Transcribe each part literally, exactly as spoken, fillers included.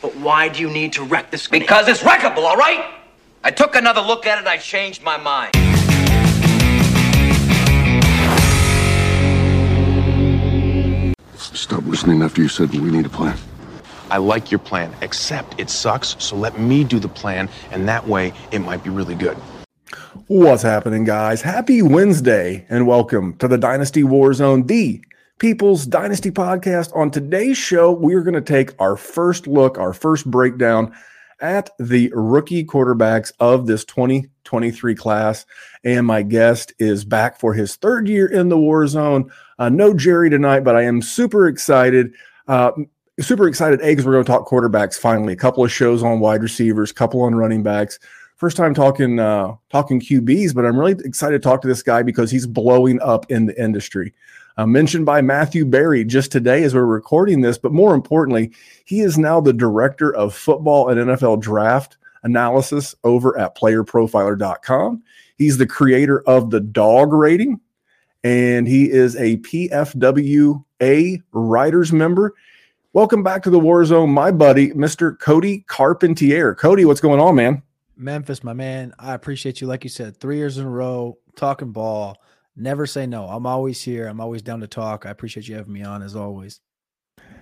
But why do you need to wreck this game? Because it's wreckable, all right? I took another look at it, I changed my mind. Stop listening after you said we need a plan. I like your plan, except it sucks, so let me do the plan, and that way it might be really good. What's happening, guys? Happy Wednesday, and welcome to the Dynasty Warzone, the People's Dynasty Podcast. On today's show, we're going to take our first look, our first breakdown at the rookie quarterbacks of this twenty twenty-three class. And my guest is back for his third year in the War Zone. Uh, no Jerry tonight, but I am super excited. Uh, super excited, A, because we're going to talk quarterbacks finally. A couple of shows on wide receivers, couple on running backs. First time talking uh, talking Q Bs, but I'm really excited to talk to this guy because he's blowing up in the industry. Uh, mentioned by Matthew Berry just today as we're recording this, but more importantly, he is now the director of football and N F L draft analysis over at player profiler dot com. He's the creator of the dog rating, and he is a P F W A writers member. Welcome back to the Warzone, my buddy, Mister Cody Carpentier. Cody, what's going on, man? Memphis, my man, I appreciate you. Like you said, three years in a row, talking ball. Never say no. I'm always here. I'm always down to talk. I appreciate you having me on, as always.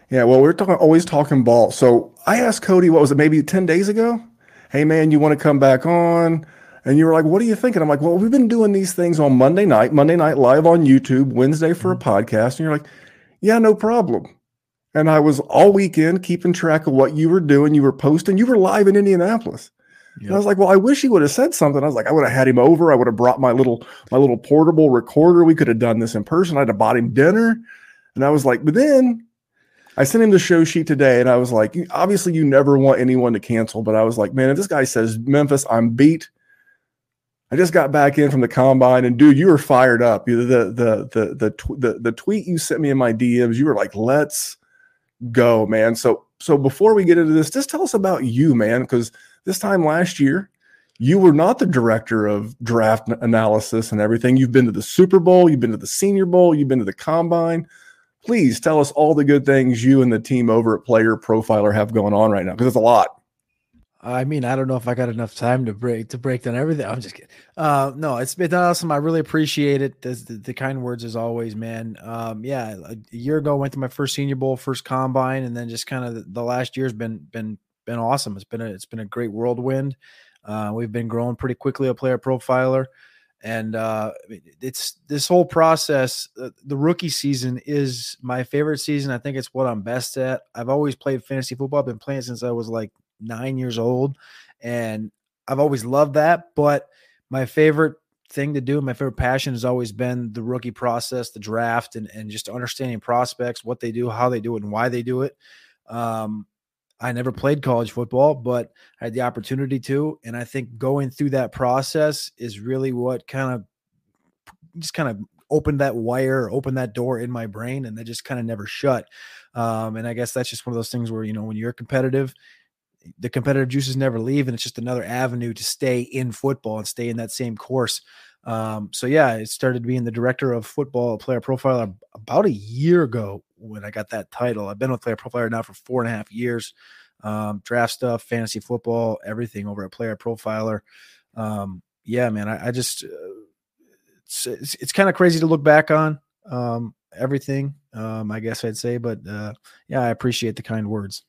Yeah, well, we're talking, always talking ball. So I asked Cody, what was it, maybe ten days ago? Hey, man, you want to come back on? And you were like, what are you thinking? I'm like, well, we've been doing these things on Monday night, Monday night live on YouTube, Wednesday for mm-hmm. a podcast. And you're like, yeah, no problem. And I was all weekend keeping track of what you were doing. You were posting. You were live in Indianapolis. Yep. And I was like, well, I wish he would have said something. I was like, I would have had him over. I would have brought my little my little portable recorder. We could have done this in person. I'd have bought him dinner. And I was like, but then I sent him the show sheet today. And I was like, obviously, you never want anyone to cancel. But I was like, man, if this guy says, Memphis, I'm beat. I just got back in from the Combine. And, dude, you were fired up. The, the, the, the, the, the tweet you sent me in my D Ms, you were like, let's go, man. So, so before we get into this, just tell us about you, man, because this time last year, you were not the director of draft analysis and everything. You've been to the Super Bowl. You've been to the Senior Bowl. You've been to the Combine. Please tell us all the good things you and the team over at Player Profiler have going on right now, because it's a lot. I mean, I don't know if I got enough time to break to break down everything. I'm just kidding. Uh, no, it's been awesome. I really appreciate it. The, the, the kind words as always, man. Um, yeah, a year ago, I went to my first Senior Bowl, first Combine, and then just kind of the, the last year's been been – been awesome. It's been a, it's been a great whirlwind. Uh, we've been growing pretty quickly a Player Profiler, and uh, it's this whole process. Uh, the rookie season is my favorite season. I think it's what I'm best at. I've always played fantasy football. I've been playing since I was like nine years old, and I've always loved that. But my favorite thing to do, my favorite passion has always been the rookie process, the draft, and, and just understanding prospects, what they do, how they do it, and why they do it. Um, I never played college football, but I had the opportunity to, and I think going through that process is really what kind of just kind of opened that wire, opened that door in my brain, and that just kind of never shut. Um, and I guess that's just one of those things where, you know, when you're competitive, the competitive juices never leave, and it's just another avenue to stay in football and stay in that same course. Um, so, yeah, I started being the director of football at Player Profiler about a year ago when I got that title. I've been with Player Profiler now for four and a half years. Um, draft stuff, fantasy football, everything over at Player Profiler. Um, yeah, man, I, I just uh, – it's, it's, it's kind of crazy to look back on um, everything, um, I guess I'd say. But, uh, yeah, I appreciate the kind words.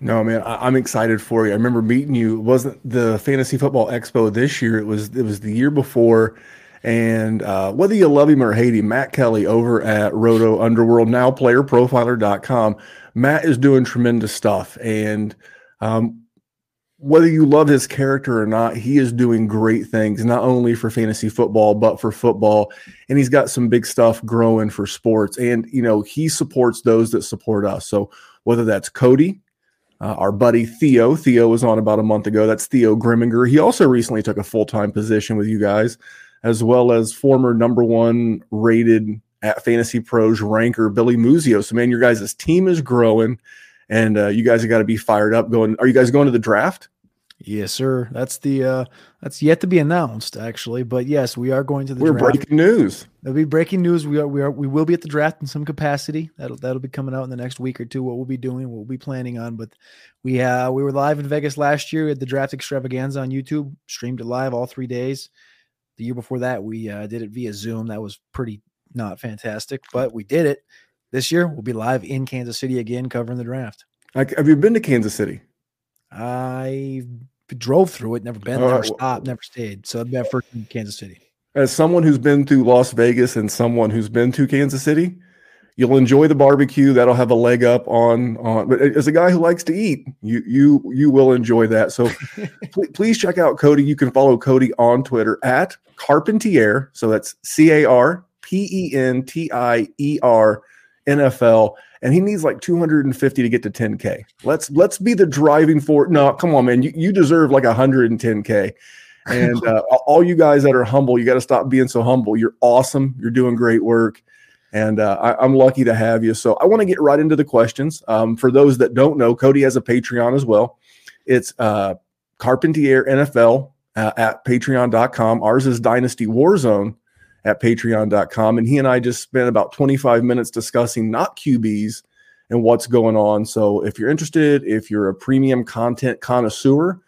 No, man, I, I'm excited for you. I remember meeting you. It wasn't the Fantasy Football Expo this year. It was it was the year before. And uh, whether you love him or hate him, Matt Kelly over at Roto Underworld, now player profiler dot com. Matt is doing tremendous stuff. And um, whether you love his character or not, he is doing great things, not only for fantasy football, but for football. And he's got some big stuff growing for sports. And, you know, he supports those that support us. So whether that's Cody, Uh, our buddy Theo. Theo was on about a month ago. That's Theo Grimminger. He also recently took a full-time position with you guys, as well as former number one rated at Fantasy Pros ranker Billy Muzio. So, man, your guys' team is growing, and uh, you guys have got to be fired up. Going, are you guys going to the draft? Yes, sir. That's the uh, that's yet to be announced, actually. But yes, we are going to the We're draft. We're breaking news. There'll be breaking news. We are we are we will be at the draft in some capacity. That'll that'll be coming out in the next week or two. What we'll be doing, what we'll be planning on. But we uh we were live in Vegas last year. We had the draft extravaganza on YouTube, streamed it live all three days. The year before that, we uh, did it via Zoom. That was pretty not fantastic, but we did it. This year, we'll be live in Kansas City again, covering the draft. Like, have you been to Kansas City? I drove through it, never been, never uh, stopped, never stayed. So I've been first in Kansas City. As someone who's been to Las Vegas and someone who's been to Kansas City, you'll enjoy the barbecue. That'll have a leg up on on. But as a guy who likes to eat, you you you will enjoy that. So pl- please check out Cody. You can follow Cody on Twitter at Carpentier. So that's C A R P E N T I E R N F L. And he needs like two hundred fifty to get to ten K. Let's let's be the driving force. No, come on, man. You you deserve like one hundred ten K. And uh, all you guys that are humble, you got to stop being so humble. You're awesome. You're doing great work. And uh, I, I'm lucky to have you. So I want to get right into the questions. Um, for those that don't know, Cody has a Patreon as well. It's uh, Carpentier N F L uh, at patreon dot com. Ours is Dynasty Warzone at patreon dot com. And he and I just spent about twenty-five minutes discussing not Q Bs and what's going on. So if you're interested, if you're a premium content connoisseur,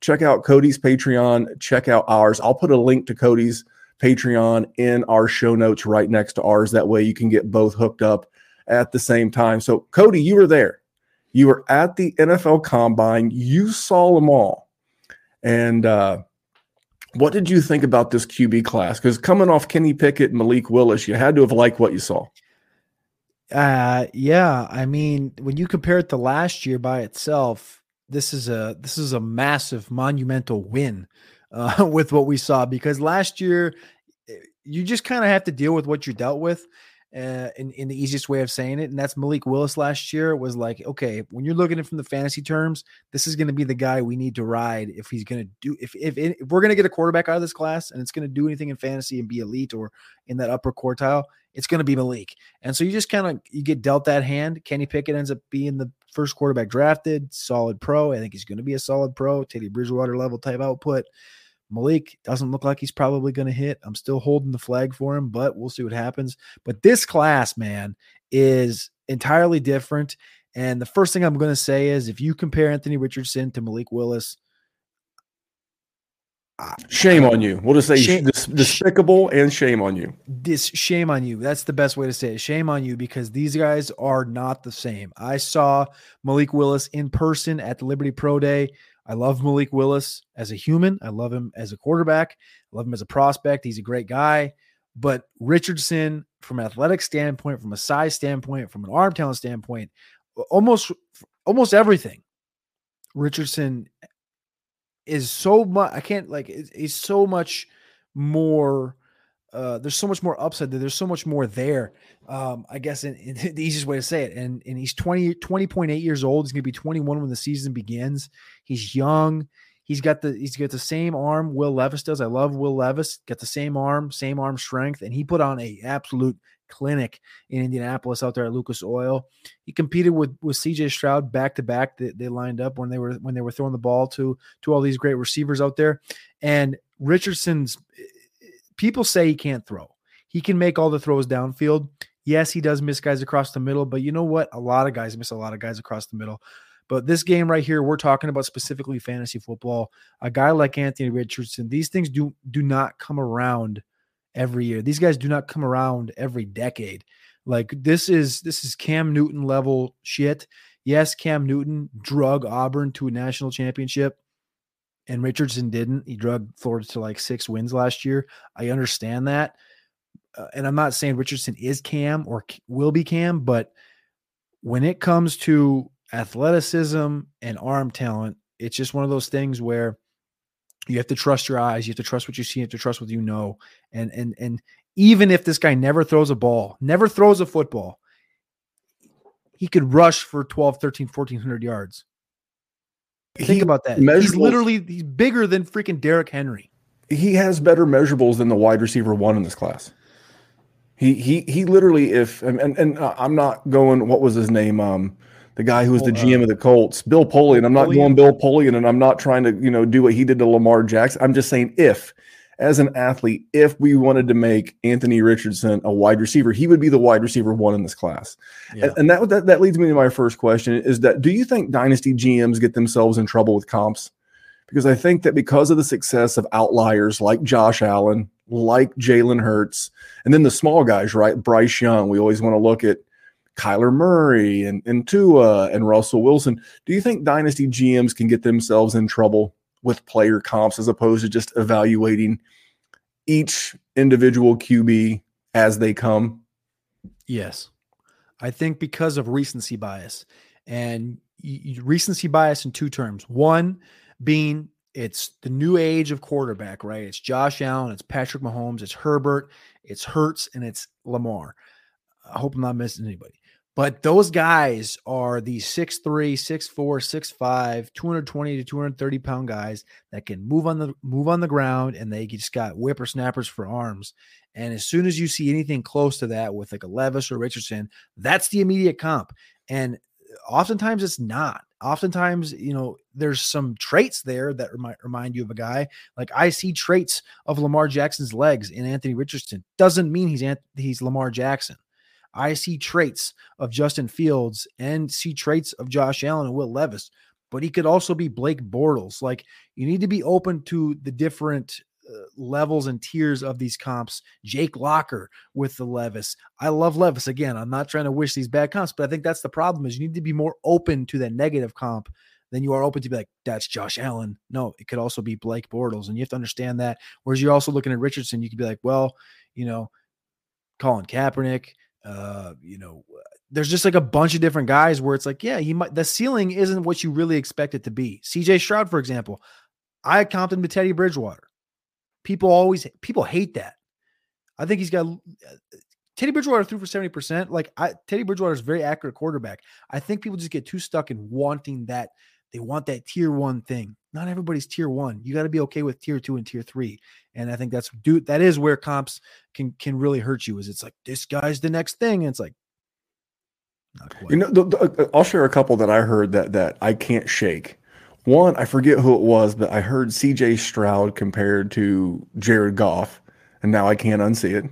check out Cody's Patreon, check out ours. I'll put a link to Cody's Patreon in our show notes right next to ours. That way you can get both hooked up at the same time. So Cody, you were there. You were at the N F L Combine. You saw them all. And, uh, what did you think about this Q B class? Because coming off Kenny Pickett and Malik Willis, you had to have liked what you saw. Uh, yeah, I mean, when you compare it to last year by itself, this is a this is a massive, monumental win uh, with what we saw. Because last year, you just kind of have to deal with what you're dealt with uh, in, in the easiest way of saying it, and that's Malik Willis last year was like, okay, when you're looking at it from the fantasy terms, this is going to be the guy we need to ride if he's going to do, if, if, if we're going to get a quarterback out of this class and it's going to do anything in fantasy and be elite or in that upper quartile, it's going to be Malik. And so you just kind of, you get dealt that hand. Kenny Pickett ends up being the first quarterback drafted, solid pro. I think he's going to be a solid pro, Teddy Bridgewater level type output. Malik doesn't look like he's probably going to hit. I'm still holding the flag for him, but we'll see what happens. But this class, man, is entirely different. And the first thing I'm going to say is if you compare Anthony Richardson to Malik Willis, shame on you. We'll just say shame, dis- despicable and shame on you. This shame on you. That's the best way to say it. Shame on you, because these guys are not the same. I saw Malik Willis in person at the Liberty Pro Day. I love Malik Willis as a human. I love him as a quarterback. I love him as a prospect. He's a great guy. But Richardson, from an athletic standpoint, from a size standpoint, from an arm talent standpoint, almost almost everything, Richardson is so much. I can't like. He's so much more. Uh, there's so much more upside there. There's so much more there. Um, I guess in, in the easiest way to say it. And and he's twenty, twenty point eight years old. He's going to be twenty-one when the season begins. He's young. He's got the he's got the same arm Will Levis does. I love Will Levis. Got the same arm, same arm strength, and he put on a absolute clinic in Indianapolis out there at Lucas Oil. He competed with with C J Stroud back to back. They, they lined up when they were when they were throwing the ball to to all these great receivers out there. And Richardson's. People say he can't throw. He can make all the throws downfield. Yes, he does miss guys across the middle, but you know what? A lot of guys miss a lot of guys across the middle. But this game right here, we're talking about specifically fantasy football. A guy like Anthony Richardson, these things do, do not come around every year. These guys do not come around every decade. Like this is this is Cam Newton level shit. Yes, Cam Newton drug Auburn to a national championship. And Richardson didn't. He drugged Florida to like six wins last year. I understand that. Uh, and I'm not saying Richardson is Cam or will be Cam, but when it comes to athleticism and arm talent, it's just one of those things where you have to trust your eyes. You have to trust what you see. You have to trust what you know. And, and, and even if this guy never throws a ball, never throws a football, he could rush for twelve, thirteen, fourteen hundred yards. Think he about that. He's literally he's bigger than freaking Derrick Henry. He has better measurables than the wide receiver one in this class. He he he literally if and and, and I'm not going. What was his name? Um, the guy who was the G M of the Colts, Bill Polian. I'm not going Bill Polian, and I'm not trying to you know do what he did to Lamar Jackson. I'm just saying if. As an athlete, if we wanted to make Anthony Richardson a wide receiver, he would be the wide receiver one in this class. Yeah. And, and that, that that leads me to my first question is that, do you think dynasty G Ms get themselves in trouble with comps? Because I think that because of the success of outliers like Josh Allen, like Jalen Hurts, and then the small guys, right? Bryce Young, we always want to look at Kyler Murray and, and Tua and Russell Wilson. Do you think dynasty G Ms can get themselves in trouble with player comps as opposed to just evaluating each individual Q B as they come? Yes. I think because of recency bias and recency bias in two terms, one being it's the new age of quarterback, right? It's Josh Allen, it's Patrick Mahomes, it's Herbert, it's Hurts, and it's Lamar. I hope I'm not missing anybody. But those guys are the six three, six four, six five, two hundred twenty to two hundred thirty pound guys that can move on the move on the ground, and they just got whippersnappers for arms. And as soon as you see anything close to that with like a Levis or Richardson, that's the immediate comp. And oftentimes it's not. Oftentimes, you know, there's some traits there that remind, remind you of a guy. Like I see traits of Lamar Jackson's legs in Anthony Richardson. Doesn't mean he's he's Lamar Jackson. I see traits of Justin Fields and see traits of Josh Allen and Will Levis, but he could also be Blake Bortles. Like, you need to be open to the different uh, levels and tiers of these comps. Jake Locker with the Levis. I love Levis. Again, I'm not trying to wish these bad comps, but I think that's the problem is you need to be more open to that negative comp than you are open to be like, that's Josh Allen. No, it could also be Blake Bortles. And you have to understand that. Whereas you're also looking at Richardson, you could be like, well, you know, Colin Kaepernick, Uh, you know, there's just like a bunch of different guys where it's like, yeah, he might, the ceiling isn't what you really expect it to be. C J Stroud, for example, I comped him to Teddy Bridgewater. People always, people hate that. I think he's got Teddy Bridgewater threw for seventy percent. Like I, Teddy Bridgewater is a very accurate quarterback. I think people just get too stuck in wanting that. They want that tier one thing. Not everybody's tier one. You got to be okay with tier two and tier three. And I think that's dude, that is where comps can can really hurt you. Is it's like this guy's the next thing, and it's like, not quite. You know, the, the, I'll share a couple that I heard that that I can't shake. One, I forget who it was, but I heard C J Stroud compared to Jared Goff, and now I can't unsee it.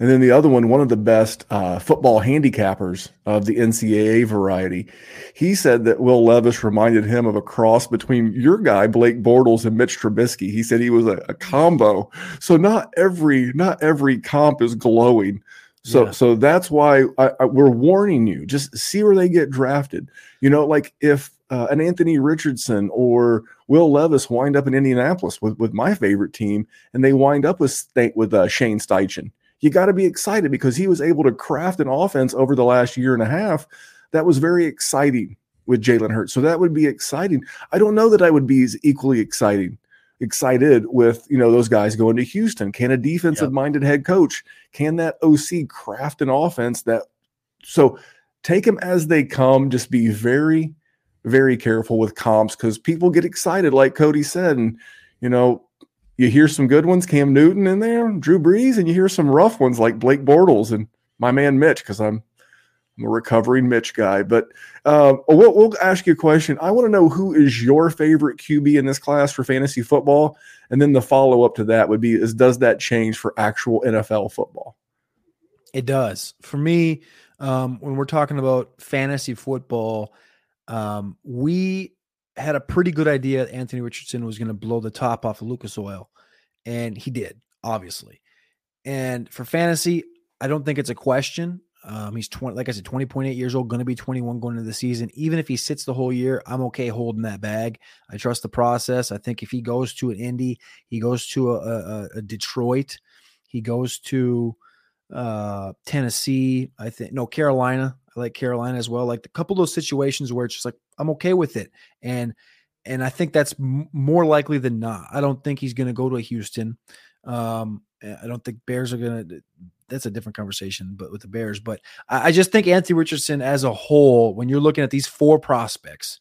And then the other one, one of the best uh, football handicappers of the N C A A variety, he said that Will Levis reminded him of a cross between your guy, Blake Bortles, and Mitch Trubisky. He said he was a, a combo. So not every not every comp is glowing. So yeah. so that's why I, I, we're warning you. Just see where they get drafted. You know, like if uh, an Anthony Richardson or Will Levis wind up in Indianapolis with, with my favorite team, and they wind up with with uh, Shane Steichen. You got to be excited because he was able to craft an offense over the last year and a half that was very exciting with Jalen Hurts. So that would be exciting. I don't know that I would be as equally exciting, excited with, you know, those guys going to Houston. Can a defensive-minded head coach, can that O C craft an offense that – so take them as they come. Just be very, very careful with comps because people get excited, like Cody said, and, you know, you hear some good ones, Cam Newton in there, Drew Brees, and you hear some rough ones like Blake Bortles and my man Mitch, because I'm, I'm a recovering Mitch guy. But uh, we'll, we'll ask you a question. I want to know who is your favorite Q B in this class for fantasy football, and then the follow-up to that would be is does that change for actual N F L football? It does. For me, um, when we're talking about fantasy football, um, we – had a pretty good idea that Anthony Richardson was going to blow the top off of Lucas Oil, and he did, obviously. And for fantasy, I don't think it's a question. Um, he's twenty, like I said, twenty point eight years old, going to be twenty-one going into the season. Even if he sits the whole year, I'm okay holding that bag. I trust the process. I think if he goes to an Indy, he goes to a, a, a Detroit, he goes to uh, Tennessee, I think, no, Carolina. I like Carolina as well. Like a couple of those situations where it's just like, I'm okay with it. And, and I think that's m- more likely than not. I don't think he's going to go to a Houston. Um, I don't think Bears are going to, that's a different conversation, but with the Bears, but I, I just think Anthony Richardson as a whole, when you're looking at these four prospects,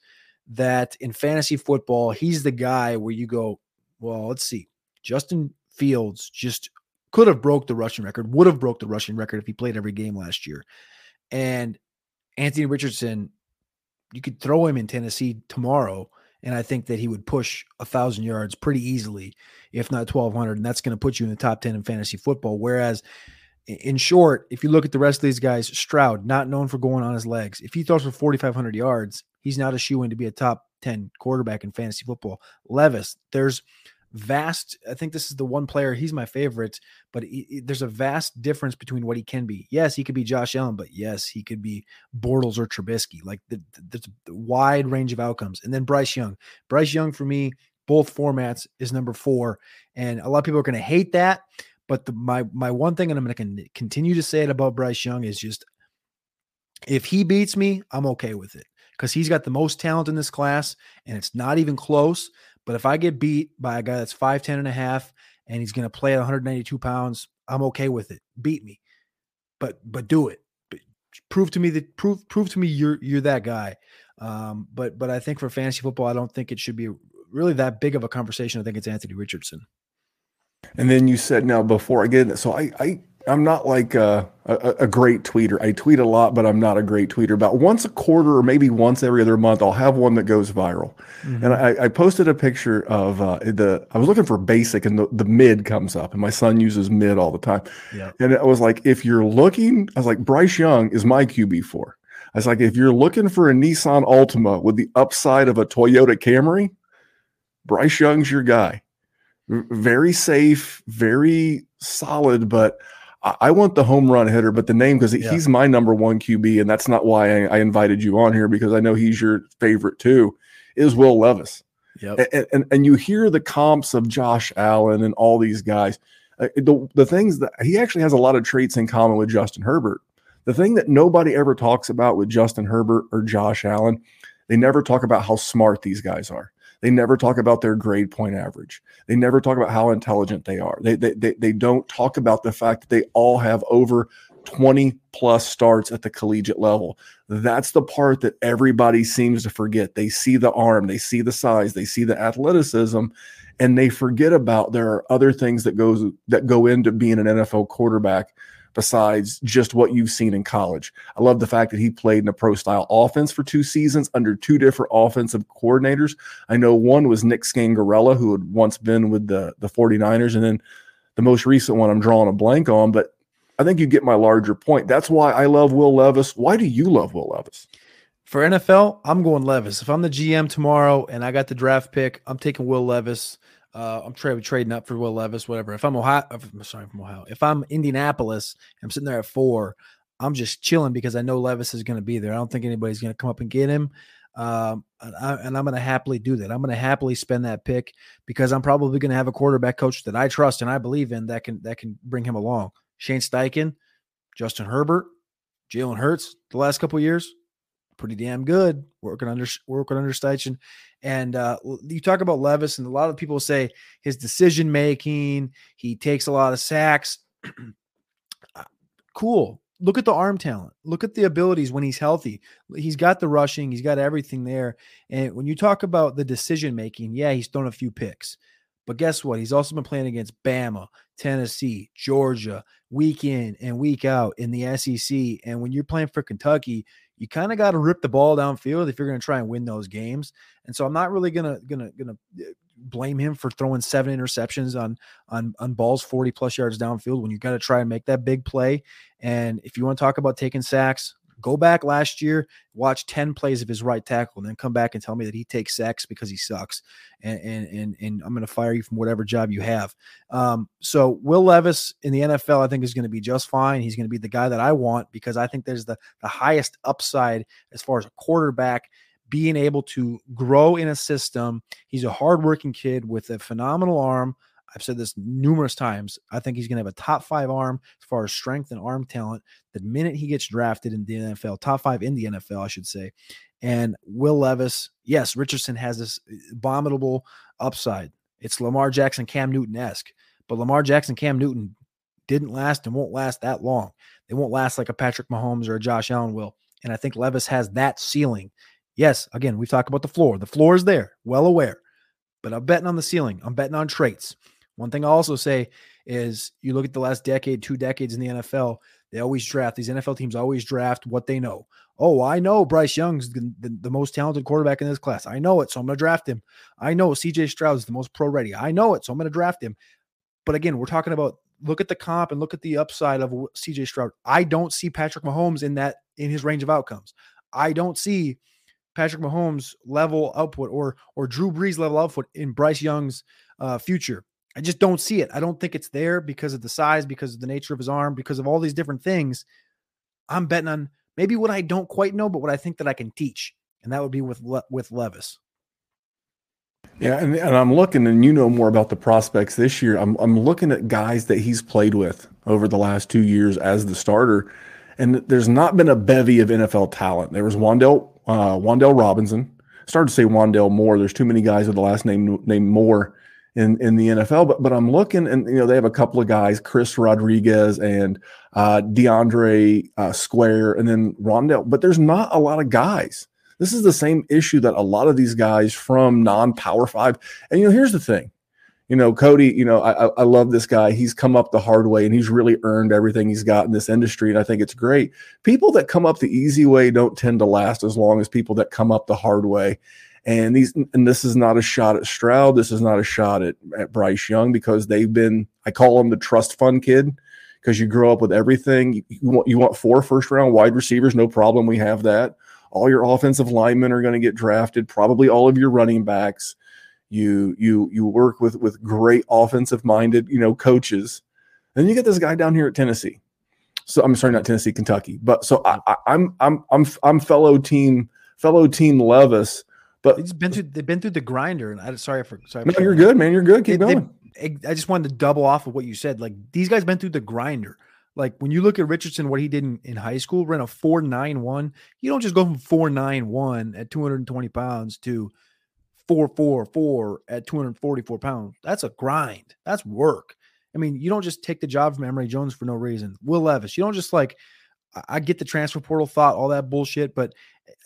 that in fantasy football, he's the guy where you go, well, let's see. Justin Fields just could have broke the rushing record, would have broke the rushing record if he played every game last year. And Anthony Richardson, you could throw him in Tennessee tomorrow, and I think that he would push one thousand yards pretty easily, if not twelve hundred, and that's going to put you in the top ten in fantasy football. Whereas, in short, if you look at the rest of these guys, Stroud, not known for going on his legs. If he throws for forty-five hundred yards, he's not a shoo-in to be a top ten quarterback in fantasy football. Levis, there's vast, I think this is the one player, he's my favorite, but he, he, there's a vast difference between what he can be. Yes, he could be Josh Allen, but yes, he could be Bortles or Trubisky. Like the, the, the wide range of outcomes. And then Bryce Young. Bryce Young, for me, both formats is number four. And a lot of people are going to hate that, but the, my, my one thing, and I'm going to con- continue to say it about Bryce Young, is just if he beats me, I'm okay with it because he's got the most talent in this class and it's not even close. But if I get beat by a guy that's five ten and a half and he's going to play at one hundred ninety-two pounds, I'm okay with it. Beat me, but, but do it. But prove to me that prove, prove to me you're, you're that guy. Um, but, but I think for fantasy football, I don't think it should be really that big of a conversation. I think it's Anthony Richardson. And then you said, now before I get in it, so I, I, I'm not like a, a, a great tweeter. I tweet a lot, but I'm not a great tweeter. About once a quarter or maybe once every other month, I'll have one that goes viral. Mm-hmm. And I, I posted a picture of uh, the, I was looking for basic and the, the mid comes up and my son uses mid all the time. Yeah. And I was like, if you're looking, I was like, Bryce Young is my Q B four. I was like, if you're looking for a Nissan Altima with the upside of a Toyota Camry, Bryce Young's your guy. Very safe, very solid, but I want the home run hitter, but the name, because yeah. he's my number one Q B, and that's not why I, I invited you on here, because I know he's your favorite too, is Will Levis. Yep. And, and and you hear the comps of Josh Allen and all these guys. Uh, the, the things that he actually has a lot of traits in common with Justin Herbert. The thing that nobody ever talks about with Justin Herbert or Josh Allen, they never talk about how smart these guys are. They never talk about their grade point average. They never talk about how intelligent they are. They they they, they don't talk about the fact that they all have over twenty plus starts at the collegiate level. That's the part that everybody seems to forget. They see the arm, they see the size, they see the athleticism, and they forget about there are other things that goes that go into being an N F L quarterback besides just what you've seen in college. I love the fact that he played in a pro-style offense for two seasons under two different offensive coordinators. I know one was Nick Scangarella, who had once been with the, the 49ers, and then the most recent one I'm drawing a blank on, but I think you get my larger point. That's why I love Will Levis. Why do you love Will Levis? For N F L, I'm going Levis. If I'm the G M tomorrow and I got the draft pick, I'm taking Will Levis. Uh, I'm tra- trading up for Will Levis, whatever. If I'm Ohio, I'm sorry, from Ohio. If I'm Indianapolis, I'm sitting there at four. I'm just chilling because I know Levis is going to be there. I don't think anybody's going to come up and get him. Um, and, I, and I'm going to happily do that. I'm going to happily spend that pick because I'm probably going to have a quarterback coach that I trust and I believe in that can that can bring him along. Shane Steichen, Justin Herbert, Jalen Hurts. The last couple of years, pretty damn good working under working under Steichen. And uh, you talk about Levis, and a lot of people say his decision making, he takes a lot of sacks. Cool. Look at the arm talent. Look at the abilities when he's healthy. He's got the rushing. He's got everything there. And when you talk about the decision making, yeah, he's thrown a few picks. But guess what? He's also been playing against Bama, Tennessee, Georgia, week in and week out in the S E C. And when you're playing for Kentucky, you kind of got to rip the ball downfield if you're going to try and win those games. And so I'm not really going to going to going to blame him for throwing seven interceptions on on on balls forty plus yards downfield when you got to try and make that big play. And if you want to talk about taking sacks, go back last year, watch ten plays of his right tackle, and then come back and tell me that he takes sacks because he sucks. And and and, and I'm going to fire you from whatever job you have. Um, so Will Levis in the N F L, I think, is going to be just fine. He's going to be the guy that I want because I think there's the, the highest upside as far as a quarterback being able to grow in a system. He's a hardworking kid with a phenomenal arm. I've said this numerous times. I think he's going to have a top five arm as far as strength and arm talent the minute he gets drafted in the N F L, top five in the N F L, I should say. And Will Levis, yes, Richardson has this abominable upside. It's Lamar Jackson, Cam Newton-esque, but Lamar Jackson, Cam Newton didn't last and won't last that long. They won't last like a Patrick Mahomes or a Josh Allen will. And I think Levis has that ceiling. Yes, again, we've talked about the floor. The floor is there, well aware. But I'm betting on the ceiling. I'm betting on traits. One thing I'll also say is you look at the last decade, two decades in the N F L, they always draft. These N F L teams always draft what they know. Oh, I know Bryce Young's the, the, the most talented quarterback in this class. I know it, so I'm going to draft him. I know C J Stroud's the most pro-ready. I know it, so I'm going to draft him. But again, we're talking about look at the comp and look at the upside of C J Stroud. I don't see Patrick Mahomes in that in his range of outcomes. I don't see Patrick Mahomes level output or or Drew Brees level output in Bryce Young's uh, future. I just don't see it. I don't think it's there because of the size, because of the nature of his arm, because of all these different things. I'm betting on maybe what I don't quite know, but what I think that I can teach. And that would be with Le- with Levis. Yeah, and, and I'm looking, and you know more about the prospects this year. I'm I'm looking at guys that he's played with over the last two years as the starter, and there's not been a bevy of N F L talent. There was Wandell uh, Wandell Robinson. I started to say Wandell Moore. There's too many guys with the last name named Moore in in the N F L. But but I'm looking, and you know they have a couple of guys, Chris Rodriguez and uh, DeAndre uh, Square, and then Rondell. But there's not a lot of guys. This is the same issue that a lot of these guys from non-power five. And, you know, here's the thing, you know, Cody, you know, I, I love this guy. He's come up the hard way and he's really earned everything he's got in this industry. And I think it's great. People that come up the easy way don't tend to last as long as people that come up the hard way. And these, and this is not a shot at Stroud. This is not a shot at, at Bryce Young, because they've been, I call him the trust fund kid, because you grow up with everything. You, you want, you want four first round wide receivers. No problem. We have that. All your offensive linemen are going to get drafted, probably all of your running backs. You you you work with with great offensive-minded, you know, coaches. And you get this guy down here at Tennessee. So I'm sorry, not Tennessee, Kentucky. But so I, I, I'm I'm I'm I'm fellow team fellow team Levis. But they've been through they've been through the grinder. And I sorry for sorry. No, for you're good, man. You're good. Keep they, going. They, I just wanted to double off of what you said. Like, these guys been through the grinder. Like, when you look at Richardson, what he did in, in high school, ran a four nine one. You don't just go from four nine one at two hundred twenty pounds to four four four at two hundred forty-four pounds. That's a grind. That's work. I mean, you don't just take the job from Emory Jones for no reason. Will Levis, you don't just like, I get the transfer portal thought, all that bullshit, but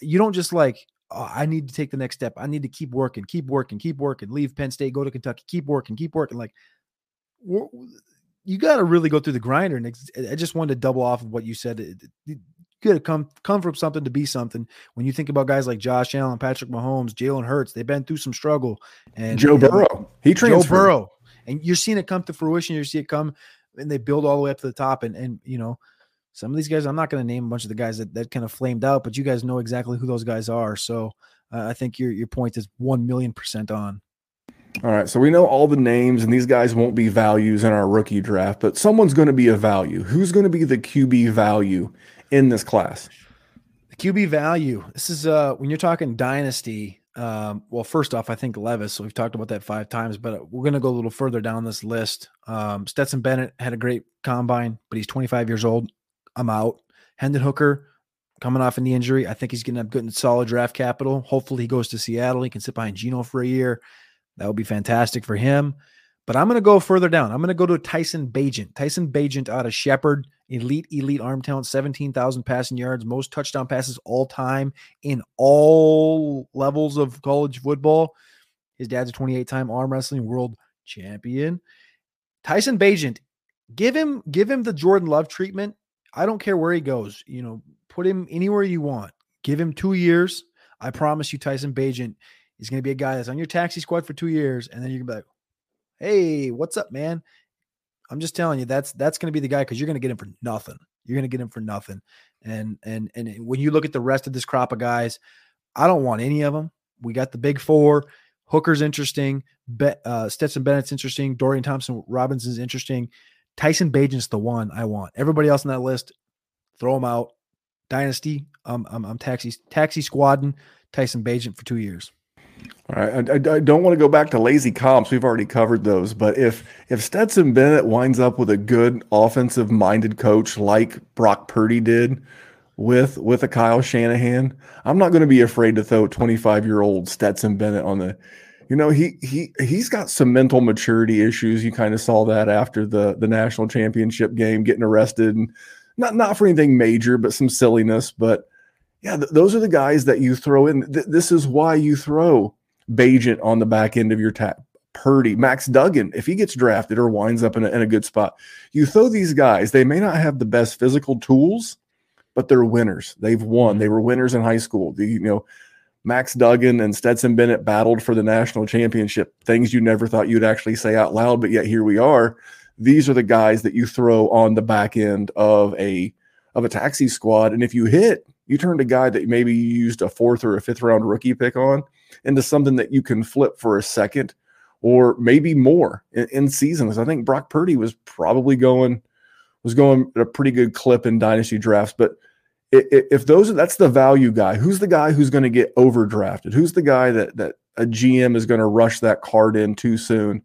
you don't just like, oh, I need to take the next step. I need to keep working, keep working, keep working, leave Penn State, go to Kentucky, keep working, keep working. Like, we're, you got to really go through the grinder. And I just wanted to double off of what you said. You got to come, come from something to be something. When you think about guys like Josh Allen, Patrick Mahomes, Jalen Hurts, they've been through some struggle. And Joe Burrow, he transferred. Joe Burrow. And you're seeing it come to fruition. You see it come, and they build all the way up to the top. And, and you know, some of these guys, I'm not going to name a bunch of the guys that, that kind of flamed out, but you guys know exactly who those guys are. So uh, I think your, your point is one million percent on. All right, so we know all the names, and these guys won't be values in our rookie draft, but someone's going to be a value. Who's going to be the Q B value in this class? The Q B value. This is uh, when you're talking dynasty. Um, well, first off, I think Levis. So we've talked about that five times, but we're going to go a little further down this list. Um, Stetson Bennett had a great combine, but he's twenty-five years old. I'm out. Hendon Hooker, coming off in the injury, I think he's getting up good and solid draft capital. Hopefully, he goes to Seattle. He can sit behind Geno for a year. That would be fantastic for him. But I'm going to go further down. I'm going to go to Tyson Bagent. Tyson Bagent out of Shepherd, elite, elite arm talent, seventeen thousand passing yards, most touchdown passes all time in all levels of college football. His dad's a twenty-eight-time arm wrestling world champion. Tyson Bagent, give him, give him the Jordan Love treatment. I don't care where he goes. You know, put him anywhere you want. Give him two years. I promise you, Tyson Bagent, he's going to be a guy that's on your taxi squad for two years. And then you're going to be like, hey, what's up, man? I'm just telling you, that's, that's going to be the guy, because you're going to get him for nothing. You're going to get him for nothing. And, and, and when you look at the rest of this crop of guys, I don't want any of them. We got the big four. Hooker's interesting. Be, uh, Stetson Bennett's interesting. Dorian Thompson Robinson's interesting. Tyson Bagent's the one I want. Everybody else on that list, throw them out. Dynasty. Um, I'm, I'm taxi, taxi squadding Tyson Bagent for two years. All right, I, I, I don't want to go back to lazy comps. We've already covered those. But if if Stetson Bennett winds up with a good offensive-minded coach like Brock Purdy did with with a Kyle Shanahan, I'm not going to be afraid to throw twenty-five-year-old Stetson Bennett on the. You know, he he he's got some mental maturity issues. You kind of saw that after the the national championship game, getting arrested, and not not for anything major, but some silliness, but. yeah, th those are the guys that you throw in. Th this is why you throw Bagent on the back end of your tap. Purdy, Max Duggan, if he gets drafted or winds up in a, in a good spot, you throw these guys. They may not have the best physical tools, but they're winners. They've won. They were winners in high school. The, you know, Max Duggan and Stetson Bennett battled for the national championship, things you never thought you'd actually say out loud, but yet here we are. These are the guys that you throw on the back end of a, of a taxi squad. And if you hit, you turned a guy that maybe you used a fourth or a fifth round rookie pick on into something that you can flip for a second or maybe more in, in seasons. I think Brock Purdy was probably going, was going at a pretty good clip in dynasty drafts. But if, if those are, that's the value guy, who's the guy who's going to get overdrafted? Who's the guy that, that a G M is going to rush that card in too soon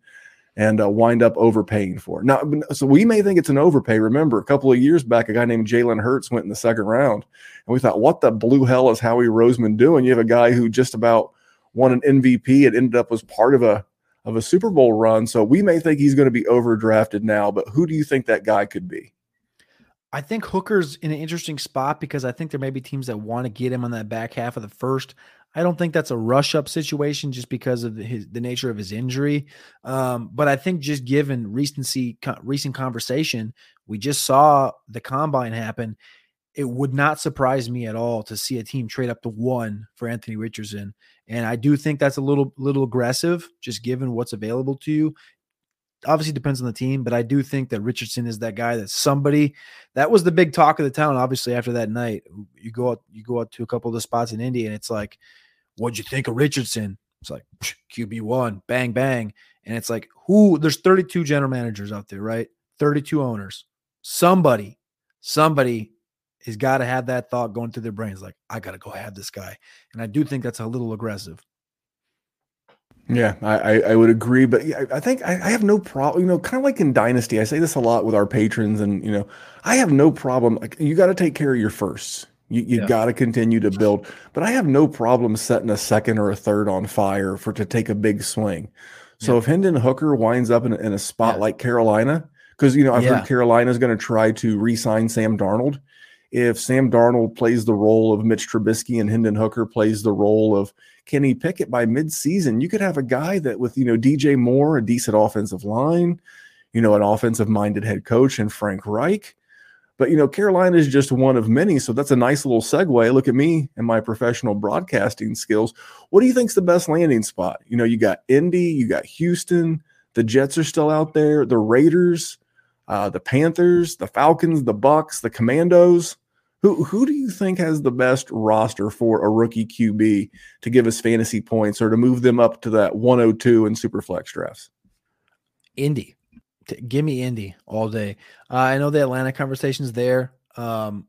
and uh, wind up overpaying for? Now, so we may think it's an overpay. Remember, a couple of years back, a guy named Jalen Hurts went in the second round, and we thought, what the blue hell is Howie Roseman doing? You have a guy who just about won an M V P and ended up was part of a of a Super Bowl run. So we may think he's going to be overdrafted now, but who do you think that guy could be? I think Hooker's in an interesting spot because I think there may be teams that want to get him on that back half of the first. I don't think that's a rush up situation just because of his, the nature of his injury. Um, but I think just given recency, recent conversation, we just saw the combine happen. It would not surprise me at all to see a team trade up to one for Anthony Richardson. And I do think that's a little, little aggressive, just given what's available to you. Obviously it depends on the team, but I do think that Richardson is that guy that somebody, that was the big talk of the town. Obviously after that night, you go out, you go out to a couple of the spots in Indy and it's like, what'd you think of Richardson? It's like Q B one, bang, bang. And it's like, who, there's thirty-two general managers out there, right? thirty-two owners. Somebody, somebody, he's got to have that thought going through their brains. Like, I got to go have this guy. And I do think that's a little aggressive. Yeah, I, I would agree. But yeah, I think I, I have no problem, you know, kind of like in Dynasty, I say this a lot with our patrons and, you know, I have no problem. Like, you got to take care of your firsts. You, you yeah. got to continue to build, but I have no problem setting a second or a third on fire for, to take a big swing. So yeah. if Hendon Hooker winds up in, in a spot yeah. like Carolina, because, you know, I've yeah. heard Carolina is going to try to re-sign Sam Darnold. If Sam Darnold plays the role of Mitch Trubisky and Hendon Hooker plays the role of Kenny Pickett by midseason, you could have a guy that with, you know, D J Moore, a decent offensive line, you know, an offensive-minded head coach and Frank Reich. But, you know, Carolina is just one of many, so that's a nice little segue. Look at me and my professional broadcasting skills. What do you think is the best landing spot? You know, you got Indy, you got Houston, the Jets are still out there, the Raiders, Uh, the Panthers, the Falcons, the Bucks, the Commandos. Who who do you think has the best roster for a rookie Q B to give us fantasy points or to move them up to that one oh two in Superflex drafts? Indy. T- give me Indy all day. Uh, I know the Atlanta conversation's there. Um,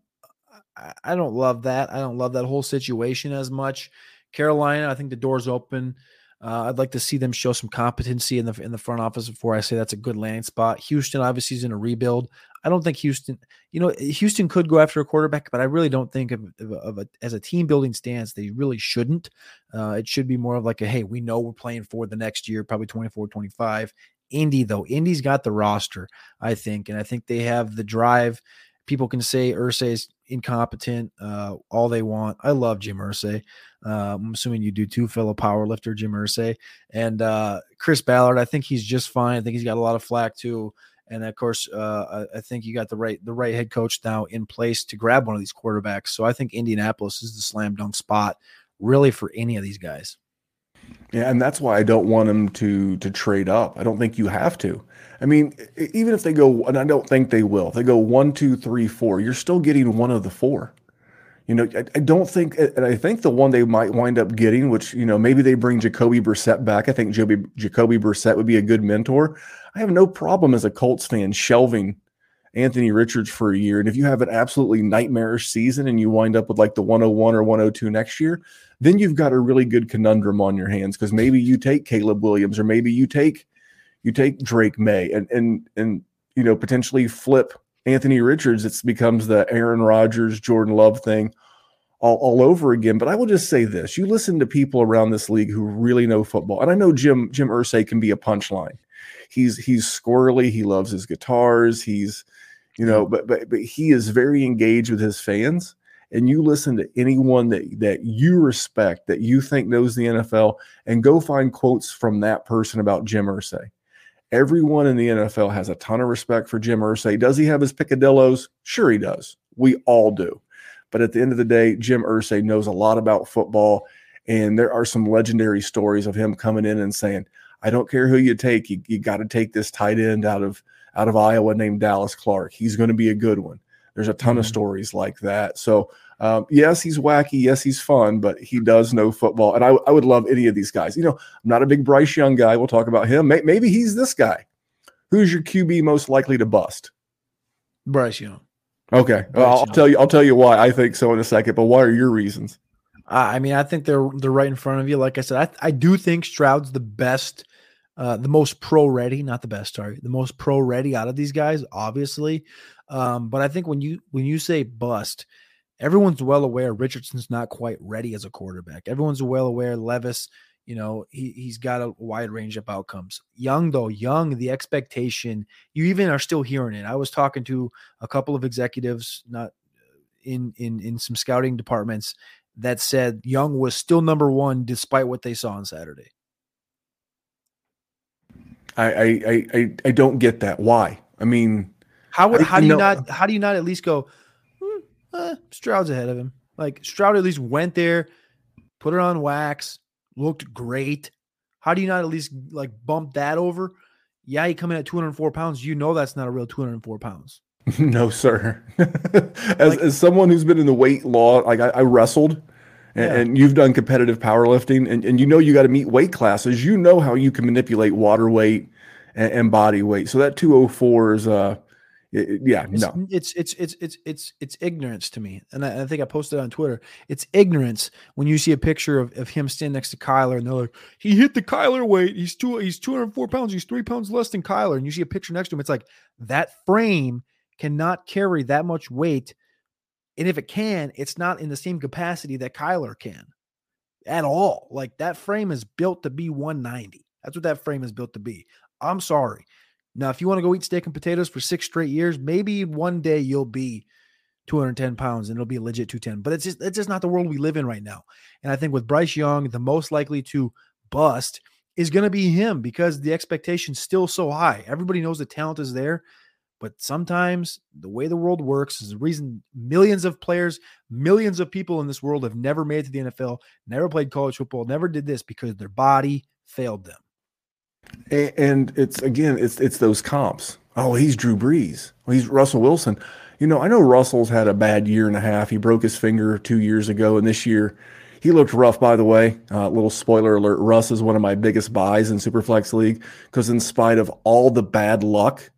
I, I don't love that. I don't love that whole situation as much. Carolina, I think the door's open. Uh, I'd like to see them show some competency in the in the front office before I say that's a good landing spot. Houston obviously is in a rebuild. I don't think Houston, you know, Houston could go after a quarterback, but I really don't think of, of, of a, as a team building stance, they really shouldn't. Uh, it should be more of like a, hey, we know we're playing for the next year, probably twenty-four, twenty-five. Indy though, Indy's got the roster, I think, and I think they have the drive. People can say Irsay is incompetent, uh, all they want. I love Jim Irsay. Uh, I'm assuming you do too, fellow power lifter Jim Irsay. And uh, Chris Ballard, I think he's just fine. I think he's got a lot of flack too. And of course, uh, I, I think you got the right the right head coach now in place to grab one of these quarterbacks. So I think Indianapolis is the slam dunk spot really for any of these guys. Yeah, and that's why I don't want them to to trade up. I don't think you have to. I mean, even if they go, and I don't think they will, if they go one, two, three, four, you're still getting one of the four. You know, I, I don't think, and I think the one they might wind up getting, which, you know, maybe they bring Jacoby Brissett back. I think Joby, Jacoby Brissett would be a good mentor. I have no problem as a Colts fan shelving Anthony Richards for a year. And if you have an absolutely nightmarish season and you wind up with like the one oh one or one oh two next year, then you've got a really good conundrum on your hands because maybe you take Caleb Williams or maybe you take you take Drake May and and and you know potentially flip Anthony Richards. It becomes the Aaron Rodgers, Jordan Love thing all, all over again. But I will just say this: you listen to people around this league who really know football, and I know Jim Jim Irsay can be a punchline. He's he's squirrely. He loves his guitars. He's you know, but but but he is very engaged with his fans. and you listen to anyone that, that you respect, that you think knows the N F L, and go find quotes from that person about Jim Irsay. Everyone in the N F L has a ton of respect for Jim Irsay. Does he have his picadillos? Sure he does. We all do. But at the end of the day, Jim Irsay knows a lot about football, and there are some legendary stories of him coming in and saying, I don't care who you take, you, you got to take this tight end out of out of Iowa named Dallas Clark. He's going to be a good one. There's a ton mm-hmm. of stories like that. So, um, yes, he's wacky. Yes, he's fun, but he does know football. And I, I would love any of these guys. You know, I'm not a big Bryce Young guy. We'll talk about him. Maybe he's this guy. Who's your Q B most likely to bust? Bryce Young. Okay. Bryce I'll Young. tell you, I'll tell you why I think so in a second, but what are your reasons? Uh, I mean, I think they're, they're right in front of you. Like I said, I, I do think Stroud's the best, uh, the most pro ready, not the best, sorry, the most pro ready out of these guys, obviously. Um, but I think when you, when you say bust, everyone's well aware Richardson's not quite ready as a quarterback. Everyone's well aware Levis, you know, he, he's got a wide range of outcomes. Young though, Young, the expectation, you even are still hearing it. I was talking to a couple of executives, not in, in, in some scouting departments, that said Young was still number one despite what they saw on Saturday. I, I, I, I don't get that. Why? I mean, How how I, do you no. not how do you not at least go? Hmm, eh, Stroud's ahead of him. Like Stroud at least went there, put it on wax, looked great. How do you not at least like bump that over? Yeah, he coming at two hundred four pounds. You know that's not a real two hundred four pounds. No, sir. as like, as someone who's been in the weight law, like I, I wrestled, and, yeah. and you've done competitive powerlifting, and and you know you got to meet weight classes. You know how you can manipulate water weight and, and body weight. So that two oh four is uh. It, yeah, it's, no, it's, it's, it's, it's, it's, it's ignorance to me. And I, I think I posted on Twitter. It's ignorance when you see a picture of, of him standing next to Kyler and they're like, he hit the Kyler weight. He's two, he's two hundred four pounds. He's three pounds less than Kyler. And you see a picture next to him. It's like that frame cannot carry that much weight. And if it can, it's not in the same capacity that Kyler can at all. Like that frame is built to be one ninety. That's what that frame is built to be. I'm sorry. Now, if you want to go eat steak and potatoes for six straight years, maybe one day you'll be two hundred ten pounds and it'll be a legit two ten. But it's just, it's just not the world we live in right now. And I think with Bryce Young, the most likely to bust is going to be him because the expectation's still so high. Everybody knows the talent is there, but sometimes the way the world works is the reason millions of players, millions of people in this world have never made it to the N F L, never played college football, never did this because their body failed them. And it's, again, it's it's those comps. Oh, he's Drew Brees. Oh, he's Russell Wilson. You know, I know Russell's had a bad year and a half. He broke his finger two years ago, and this year he looked rough, by the way. Uh, little spoiler alert, Russ is one of my biggest buys in Superflex League because in spite of all the bad luck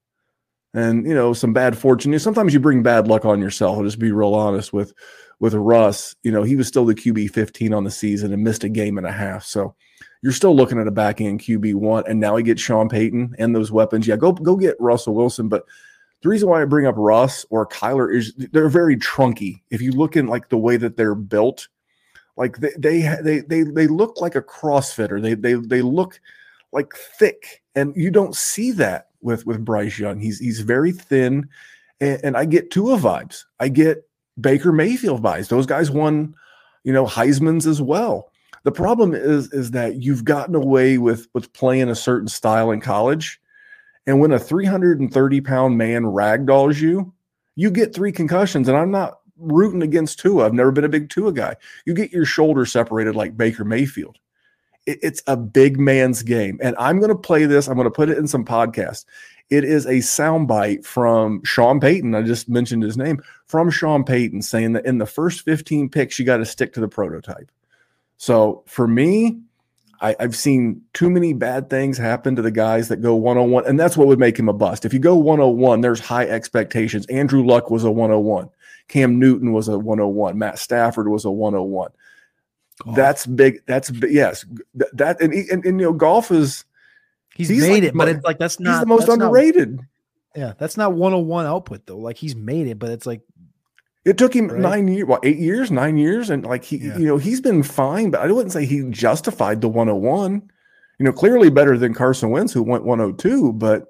and, you know, some bad fortune, sometimes you bring bad luck on yourself. I'll just be real honest with, with Russ. You know, he was still the Q B fifteen on the season and missed a game and a half, so you're still looking at a back-end Q B one, and now he gets Sean Payton and those weapons. Yeah, go go get Russell Wilson. But the reason why I bring up Russ or Kyler is they're very trunky. If you look in like the way that they're built, like they they they they, they look like a CrossFitter. They they they look like thick, and you don't see that with with Bryce Young. He's he's very thin, and, and I get Tua vibes. I get Baker Mayfield vibes. Those guys won, you know, Heisman's as well. The problem is, is that you've gotten away with, with playing a certain style in college. And when a three hundred thirty pound man ragdolls you, you get three concussions. And I'm not rooting against Tua. I've never been a big Tua guy. You get your shoulder separated like Baker Mayfield. It, it's a big man's game. And I'm going to play this. I'm going to put it in some podcast. It is a soundbite from Sean Payton. I just mentioned his name, from Sean Payton saying that in the first fifteen picks, you got to stick to the prototype. So for me, I, I've seen too many bad things happen to the guys that go one oh one, and that's what would make him a bust. If you go one oh one, there's high expectations. Andrew Luck was a one oh one. Cam Newton was a one oh one. Matt Stafford was a one oh one. Golf. That's big. That's yes. That and, and and you know, golf is he's, he's made like, it, but it's like that's not he's the most underrated. Not, yeah, that's not one oh one output though. Like he's made it, but it's like. It took him right. nine years, well, eight years, nine years. And like, he, yeah. you know, he's been fine, but I wouldn't say he justified the one oh one, you know, clearly better than Carson Wentz who went one oh two, but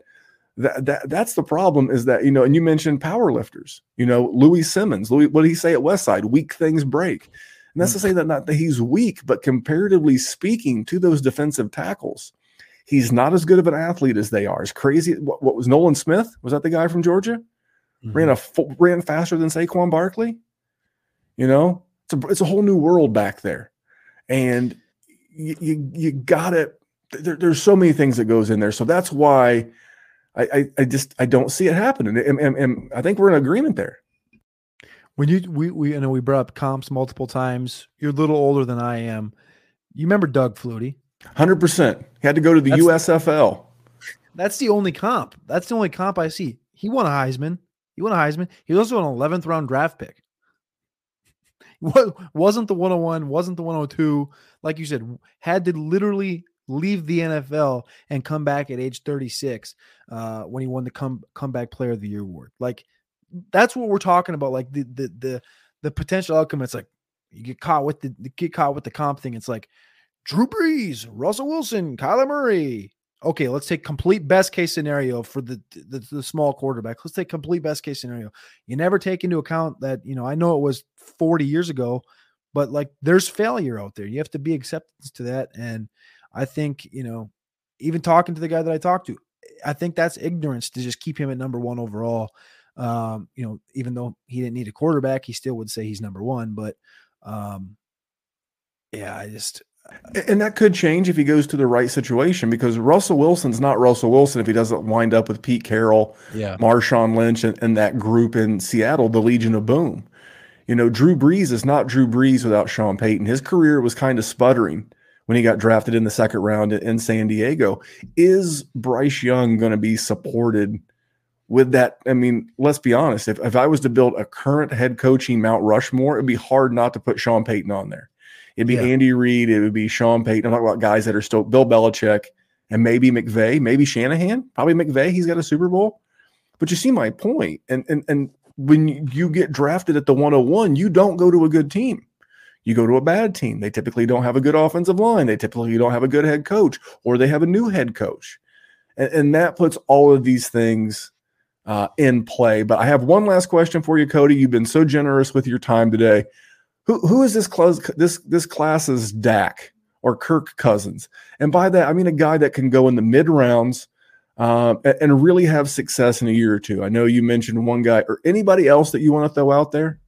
that, that that's the problem is that, you know, and you mentioned power lifters, you know, Louis Simmons, Louis, what did he say at Westside? Weak things break. And that's to say that not that he's weak, but comparatively speaking to those defensive tackles, he's not as good of an athlete as they are. It's crazy. What, what was Nolan Smith? Was that the guy from Georgia? Mm-hmm. Ran a ran faster than Saquon Barkley. You know, it's a, it's a whole new world back there. And you, you, you got it. There, there's so many things that goes in there. So that's why I, I, I just, I don't see it happening. And, and, and I think we're in agreement there. When you, we, we, I know we brought up comps multiple times. You're a little older than I am. You remember Doug Flutie? one hundred percent. He had to go to the that's, U S F L. That's the only comp. That's the only comp I see. He won a Heisman. He won a Heisman. He was also an eleventh round draft pick. Wasn't the one oh one, wasn't the one oh two. Like you said, had to literally leave the N F L and come back at age thirty-six uh, when he won the come, Comeback Player of the Year award. Like, that's what we're talking about. Like the the the, the potential outcome. It's like you get caught with the, the get caught with the comp thing. It's like Drew Brees, Russell Wilson, Kyler Murray. Okay, let's take complete best case scenario for the, the the small quarterback. Let's take complete best case scenario. You never take into account that, you know, I know it was forty years ago, but like there's failure out there. You have to be acceptance to that. And I think, you know, even talking to the guy that I talked to, I think that's ignorance to just keep him at number one overall. Um, you know, even though he didn't need a quarterback, he still would say he's number one. But um, yeah, I just. And that could change if he goes to the right situation, because Russell Wilson's not Russell Wilson if he doesn't wind up with Pete Carroll, yeah. Marshawn Lynch, and, and that group in Seattle, the Legion of Boom. You know, Drew Brees is not Drew Brees without Sean Payton. His career was kind of sputtering when he got drafted in the second round in San Diego. Is Bryce Young going to be supported with that? I mean, let's be honest. If, if I was to build a current head coaching Mount Rushmore, it'd be hard not to put Sean Payton on there. It'd be yeah. Andy Reid. It would be Sean Payton. I'm talking about guys that are still Bill Belichick and maybe McVay, maybe Shanahan, probably McVay. He's got a Super Bowl. But you see my point. And and and when you get drafted at the one oh one, you don't go to a good team. You go to a bad team. They typically don't have a good offensive line. They typically don't have a good head coach, or they have a new head coach. And, and that puts all of these things uh, in play. But I have one last question for you, Cody. You've been so generous with your time today. Who who is this class, this this class's Dak or Kirk Cousins? And by that, I mean a guy that can go in the mid rounds uh, and really have success in a year or two. I know you mentioned one guy, or anybody else that you want to throw out there.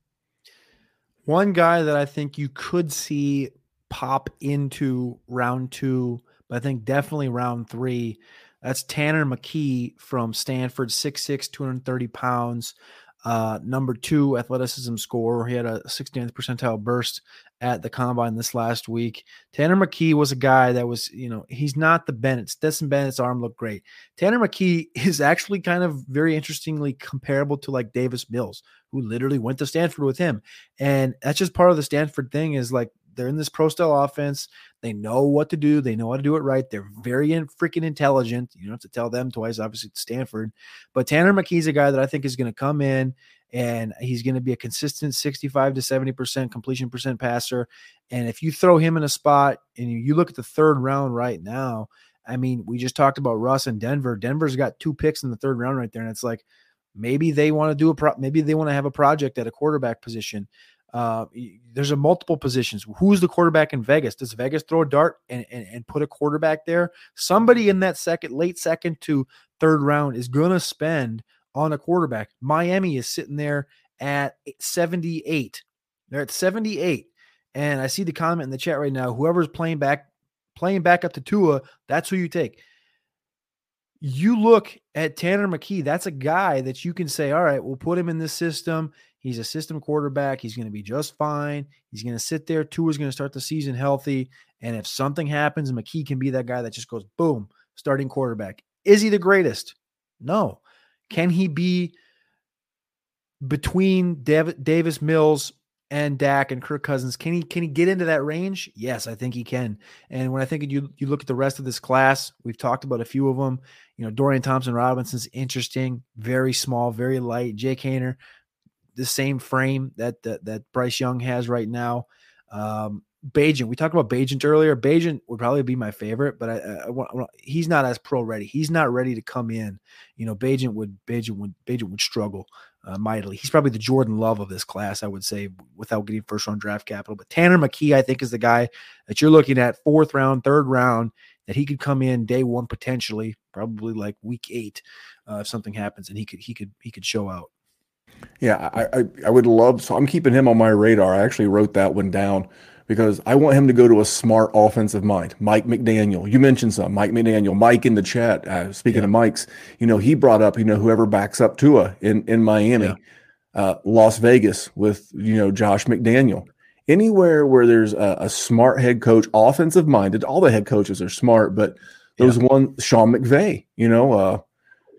One guy that I think you could see pop into round two, but I think definitely round three. That's Tanner McKee from Stanford, six six, two hundred thirty pounds. Uh, number two athleticism score. He had a sixty-ninth percentile burst at the combine this last week. Tanner McKee was a guy that was, you know, he's not the Bennett. Stetson Bennett's arm looked great. Tanner McKee is actually kind of very interestingly comparable to like Davis Mills, who literally went to Stanford with him. And that's just part of the Stanford thing is like, they're in this pro style offense. They know what to do. They know how to do it right. They're very in, freaking intelligent. You don't have to tell them twice, obviously, at Stanford. But Tanner McKee's a guy that I think is going to come in, and he's going to be a consistent sixty-five to seventy percent completion percent passer. And if you throw him in a spot and you look at the third round right now, I mean, we just talked about Russ and Denver. Denver's got two picks in the third round right there. And it's like, maybe they want to do a pro- maybe they want to have a project at a quarterback position. Uh, there's a multiple positions. Who's the quarterback in Vegas? Does Vegas throw a dart and, and, and put a quarterback there? Somebody in that second, late second to third round is going to spend on a quarterback. Miami is sitting there at seventy-eight. They're at seventy-eight. And I see the comment in the chat right now, whoever's playing back, playing back up to Tua, that's who you take. You look at Tanner McKee. That's a guy that you can say, all right, we'll put him in this system. He's a system quarterback. He's going to be just fine. He's going to sit there. Tua's going to start the season healthy. And if something happens, McKee can be that guy that just goes, boom, starting quarterback. Is he the greatest? No. Can he be between Dav- Davis Mills and Dak and Kirk Cousins? Can he, can he get into that range? Yes, I think he can. And when I think you, you look at the rest of this class, we've talked about a few of them. You know, Dorian Thompson-Robinson's interesting, very small, very light. Jake Hayner, the same frame that, that that Bryce Young has right now. Um, Bagent, we talked about Bagent earlier. Bagent would probably be my favorite, but I, I, I, want, I want, he's not as pro ready. He's not ready to come in. You know, Bagent would Bagent would Bagent would struggle uh, mightily. He's probably the Jordan Love of this class, I would say, without getting first round draft capital. But Tanner McKee, I think, is the guy that you're looking at fourth round, third round, that he could come in day one potentially, probably like week eight, uh, if something happens, and he could he could he could show out. Yeah, I, I I would love. So I'm keeping him on my radar. I actually wrote that one down, because I want him to go to a smart offensive mind. Mike McDaniel, you mentioned some. Mike McDaniel, Mike in the chat, uh, speaking yeah. of Mike's, you know, he brought up, you know, whoever backs up Tua in, in Miami, yeah. uh, Las Vegas with, you know, Josh McDaniel. Anywhere where there's a, a smart head coach, offensive minded, all the head coaches are smart, but those yeah. one, Sean McVay, you know, uh,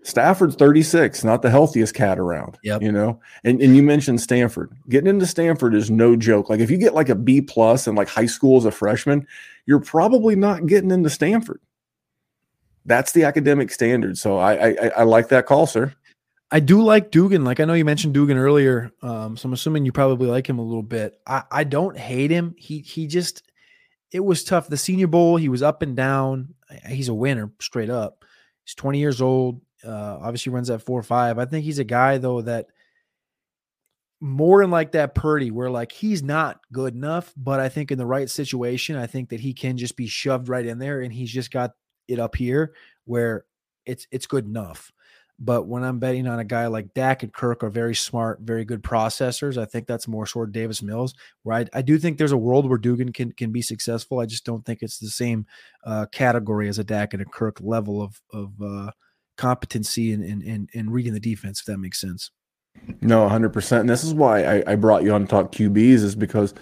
Stafford's thirty-six, not the healthiest cat around, yep. you know, and, and you mentioned Stanford. Getting into Stanford is no joke. Like if you get like a B plus in like high school as a freshman, you're probably not getting into Stanford. That's the academic standard. So I, I, I like that call, sir. I do like Dugan. Like I know you mentioned Dugan earlier. Um, so I'm assuming you probably like him a little bit. I, I don't hate him. He, he just, it was tough. The Senior Bowl, he was up and down. He's a winner straight up. He's twenty years old. Uh, obviously runs at four or five. I think he's a guy though, that more in like that Purdy where like, he's not good enough, but I think in the right situation, I think that he can just be shoved right in there. And he's just got it up here where it's, it's good enough. But when I'm betting on a guy like Dak and Kirk are very smart, very good processors, I think that's more sort of Davis Mills, where I, I do think there's a world where Dugan can can be successful. I just don't think it's the same uh, category as a Dak and a Kirk level of, of, uh, competency and and and and reading the defense, if that makes sense. No, one hundred percent. And this is why I, I brought you on to talk Q Bs, is because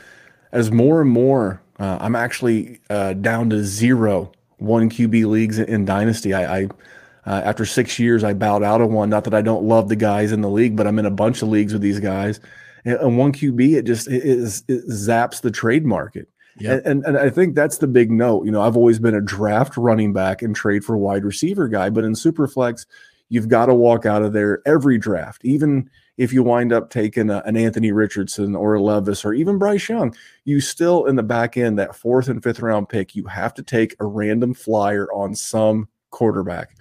as more and more, uh, I'm actually uh, down to zero one Q B leagues in, in Dynasty. I, I uh, after six years, I bowed out of one. Not that I don't love the guys in the league, but I'm in a bunch of leagues with these guys. And, and one Q B, it just it, is, it zaps the trade market. Yep. And, and and I think that's the big note. You know, I've always been a draft running back and trade for wide receiver guy, but in Superflex, you've got to walk out of there every draft. Even if you wind up taking a, an Anthony Richardson or a Levis or even Bryce Young, you still in the back end, that fourth and fifth round pick, you have to take a random flyer on some quarterback.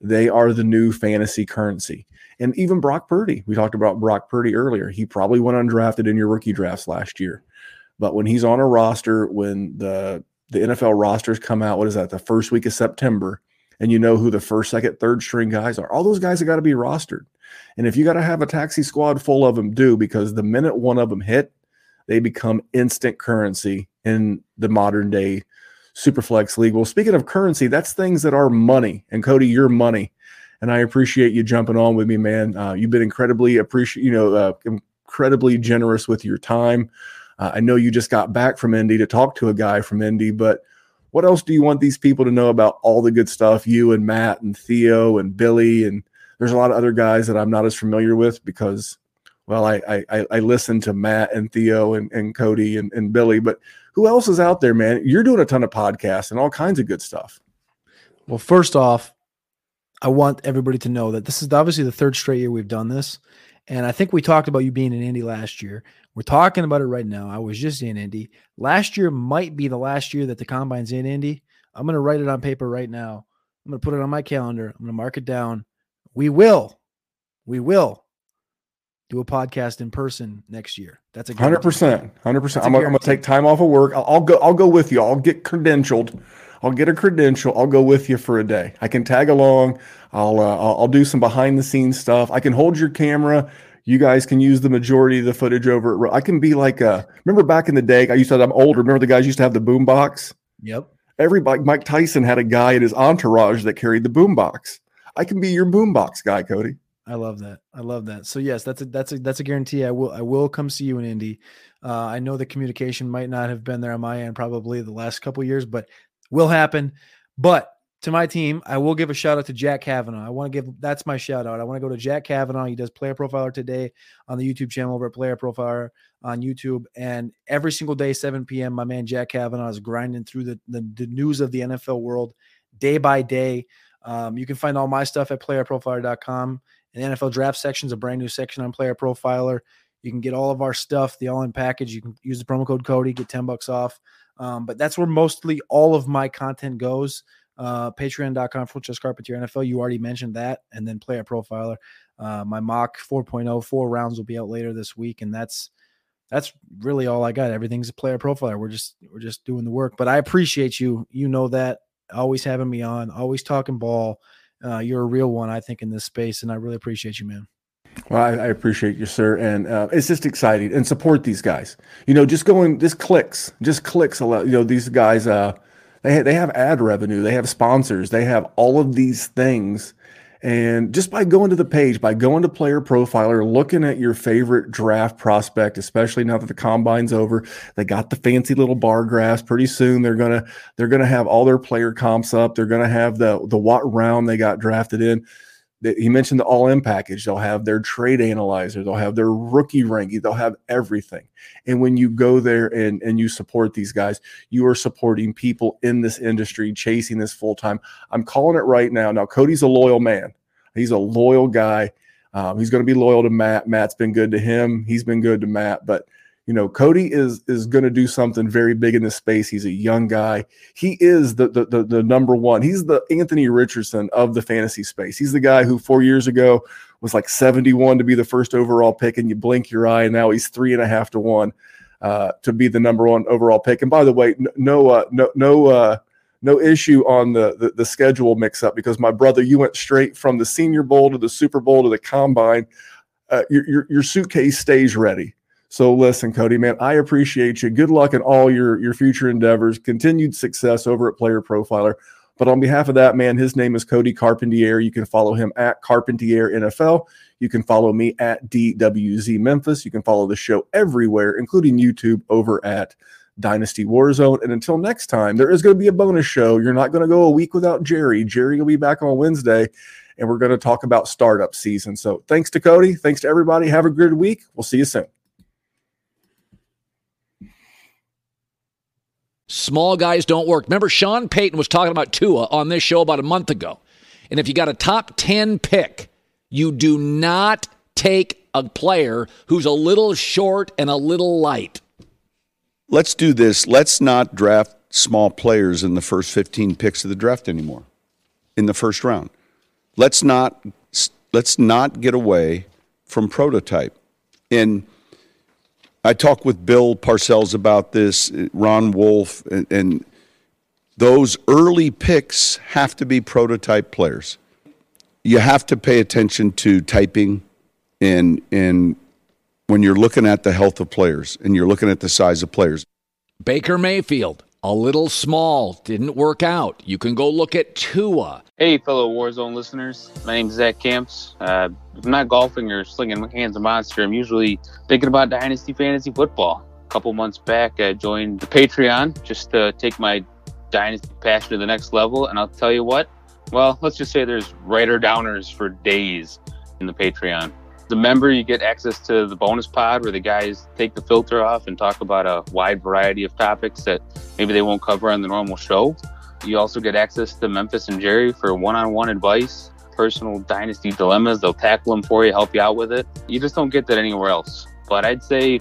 They are the new fantasy currency. And even Brock Purdy, we talked about Brock Purdy earlier. He probably went undrafted in your rookie drafts last year. But when he's on a roster, when the, the N F L rosters come out, what is that, the first week of September, and you know who the first, second, third string guys are, all those guys have got to be rostered. And if you got to have a taxi squad full of them, do, because the minute one of them hit, they become instant currency in the modern day Superflex League. Well, speaking of currency, that's things that are money. And Cody, your money. And I appreciate you jumping on with me, man. Uh, you've been incredibly appreciate, you know, uh, incredibly generous with your time. Uh, I know you just got back from Indy to talk to a guy from Indy, but what else do you want these people to know about all the good stuff you and Matt and Theo and Billy? And there's a lot of other guys that I'm not as familiar with because, well, I I, I listen to Matt and Theo and, and Cody and, and Billy, but who else is out there, man? You're doing a ton of podcasts and all kinds of good stuff. Well, first off, I want everybody to know that this is obviously the third straight year we've done this. And I think we talked about you being in Indy last year. We're talking about it right now. I was just in Indy. Last year might be the last year that the Combine's in Indy. I'm going to write it on paper right now. I'm going to put it on my calendar. I'm going to mark it down. We will. We will do a podcast in person next year. That's a guarantee. one hundred percent. one hundred percent. I'm going to take time off of work. I'll, I'll go I'll go with you. I'll get credentialed. I'll get a credential. I'll go with you for a day. I can tag along. I'll uh, I'll, I'll do some behind the scenes stuff. I can hold your camera. You guys can use the majority of the footage over at, I can be like a, remember back in the day, I used to, I'm older. Remember the guys used to have the boom box? Yep. Everybody, Mike Tyson had a guy in his entourage that carried the boom box. I can be your boom box guy, Cody. I love that. I love that. So yes, that's a, that's a, that's a guarantee. I will, I will come see you in Indy. Uh, I know the communication might not have been there on my end, probably the last couple of years, but will happen. But to my team, I will give a shout out to Jack Kavanaugh. I want to give, that's my shout out. I want to go to Jack Kavanaugh. He does Player Profiler today on the YouTube channel over at Player Profiler on YouTube. And every single day, seven p.m., my man Jack Kavanaugh is grinding through the, the, the news of the N F L world day by day. Um, you can find all my stuff at player profiler dot com. And the N F L draft section is a brand new section on Player Profiler. You can get all of our stuff, the all-in package. You can use the promo code Cody, get ten bucks off. Um, but that's where mostly all of my content goes. Uh, Patreon dot com for Just Carpentier N F L. You already mentioned that. And then Player Profiler. Uh, my mock four point oh, four rounds will be out later this week. And that's that's really all I got. Everything's a Player Profiler. We're just we're just doing the work. But I appreciate you. You know that. Always having me on. Always talking ball. Uh, you're a real one, I think, in this space. And I really appreciate you, man. Well, I, I appreciate you, sir. And uh, it's just exciting. And support these guys. You know, just going, just clicks. Just clicks a lot. You know, these guys, uh, they, ha- they have ad revenue. They have sponsors. They have all of these things. And just by going to the page, by going to Player Profiler, looking at your favorite draft prospect, especially now that the combine's over, they got the fancy little bar graphs. Pretty soon they're gonna they're gonna have all their player comps up. They're gonna have the the what round they got drafted in. He mentioned the all-in package. They'll have their trade analyzer. They'll have their rookie ranking. They'll have everything. And when you go there and, and you support these guys, you are supporting people in this industry, chasing this full-time. I'm calling it right now. Now, Cody's a loyal man. He's a loyal guy. Um, he's going to be loyal to Matt. Matt's been good to him. He's been good to Matt. But, you know, Cody is is going to do something very big in this space. He's a young guy. He is the, the the the number one. He's the Anthony Richardson of the fantasy space. He's the guy who four years ago was like seventy-one to be the first overall pick, and you blink your eye, and now he's three and a half to one uh, to be the number one overall pick. And by the way, no uh, no no uh, no issue on the, the the schedule mix-up, because my brother, you went straight from the Senior Bowl to the Super Bowl to the Combine. Uh, your, your your suitcase stays ready. So listen, Cody, man, I appreciate you. Good luck in all your, your future endeavors, continued success over at Player Profiler. But on behalf of that man, his name is Cody Carpentier. You can follow him at Carpentier N F L. You can follow me at D W Z Memphis. You can follow the show everywhere, including YouTube, over at Dynasty Warzone. And until next time, there is going to be a bonus show. You're not going to go a week without Jerry. Jerry will be back on Wednesday, and we're going to talk about startup season. So thanks to Cody. Thanks to everybody. Have a good week. We'll see you soon. Small guys don't work. Remember, Sean Payton was talking about Tua on this show about a month ago. And if you got a top ten pick, you do not take a player who's a little short and a little light. Let's do this. Let's not draft small players in the first fifteen picks of the draft anymore, in the first round. Let's not let's not get away from prototype. And I talked with Bill Parcells about this, Ron Wolf, and, and those early picks have to be prototype players. You have to pay attention to typing, and, and when you're looking at the health of players and you're looking at the size of players. Baker Mayfield, a little small, didn't work out. You can go look at Tua. Hey, fellow Warzone listeners. My name's Zach Camps. Uh, if I'm not golfing or slinging my hands a monster, I'm usually thinking about Dynasty Fantasy Football. A couple months back, I joined the Patreon just to take my Dynasty passion to the next level. And I'll tell you what, well, let's just say there's writer downers for days in the Patreon. The member, you get access to the bonus pod where the guys take the filter off and talk about a wide variety of topics that maybe they won't cover on the normal show. You also get access to Memphis and Jerry for one-on-one advice, personal dynasty dilemmas. They'll tackle them for you, help you out with it. You just don't get that anywhere else. But I'd say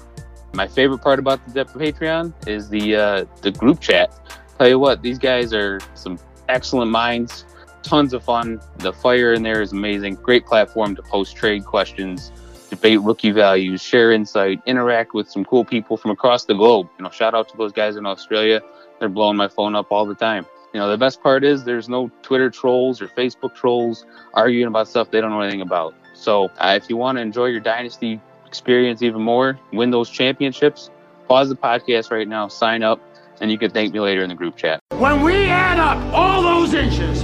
my favorite part about the depth of Patreon is the uh, the group chat. Tell you what, these guys are some excellent minds. Tons of fun. The fire in there is amazing. Great platform to post trade questions, debate rookie values, share insight, interact with some cool people from across the globe. You know, shout out to those guys in Australia. They're blowing my phone up all the time. You know, the best part is there's no Twitter trolls or Facebook trolls arguing about stuff they don't know anything about. So uh, if you want to enjoy your dynasty experience even more, win those championships, pause the podcast right now, sign up, and you can thank me later in the group chat. When we add up all those inches,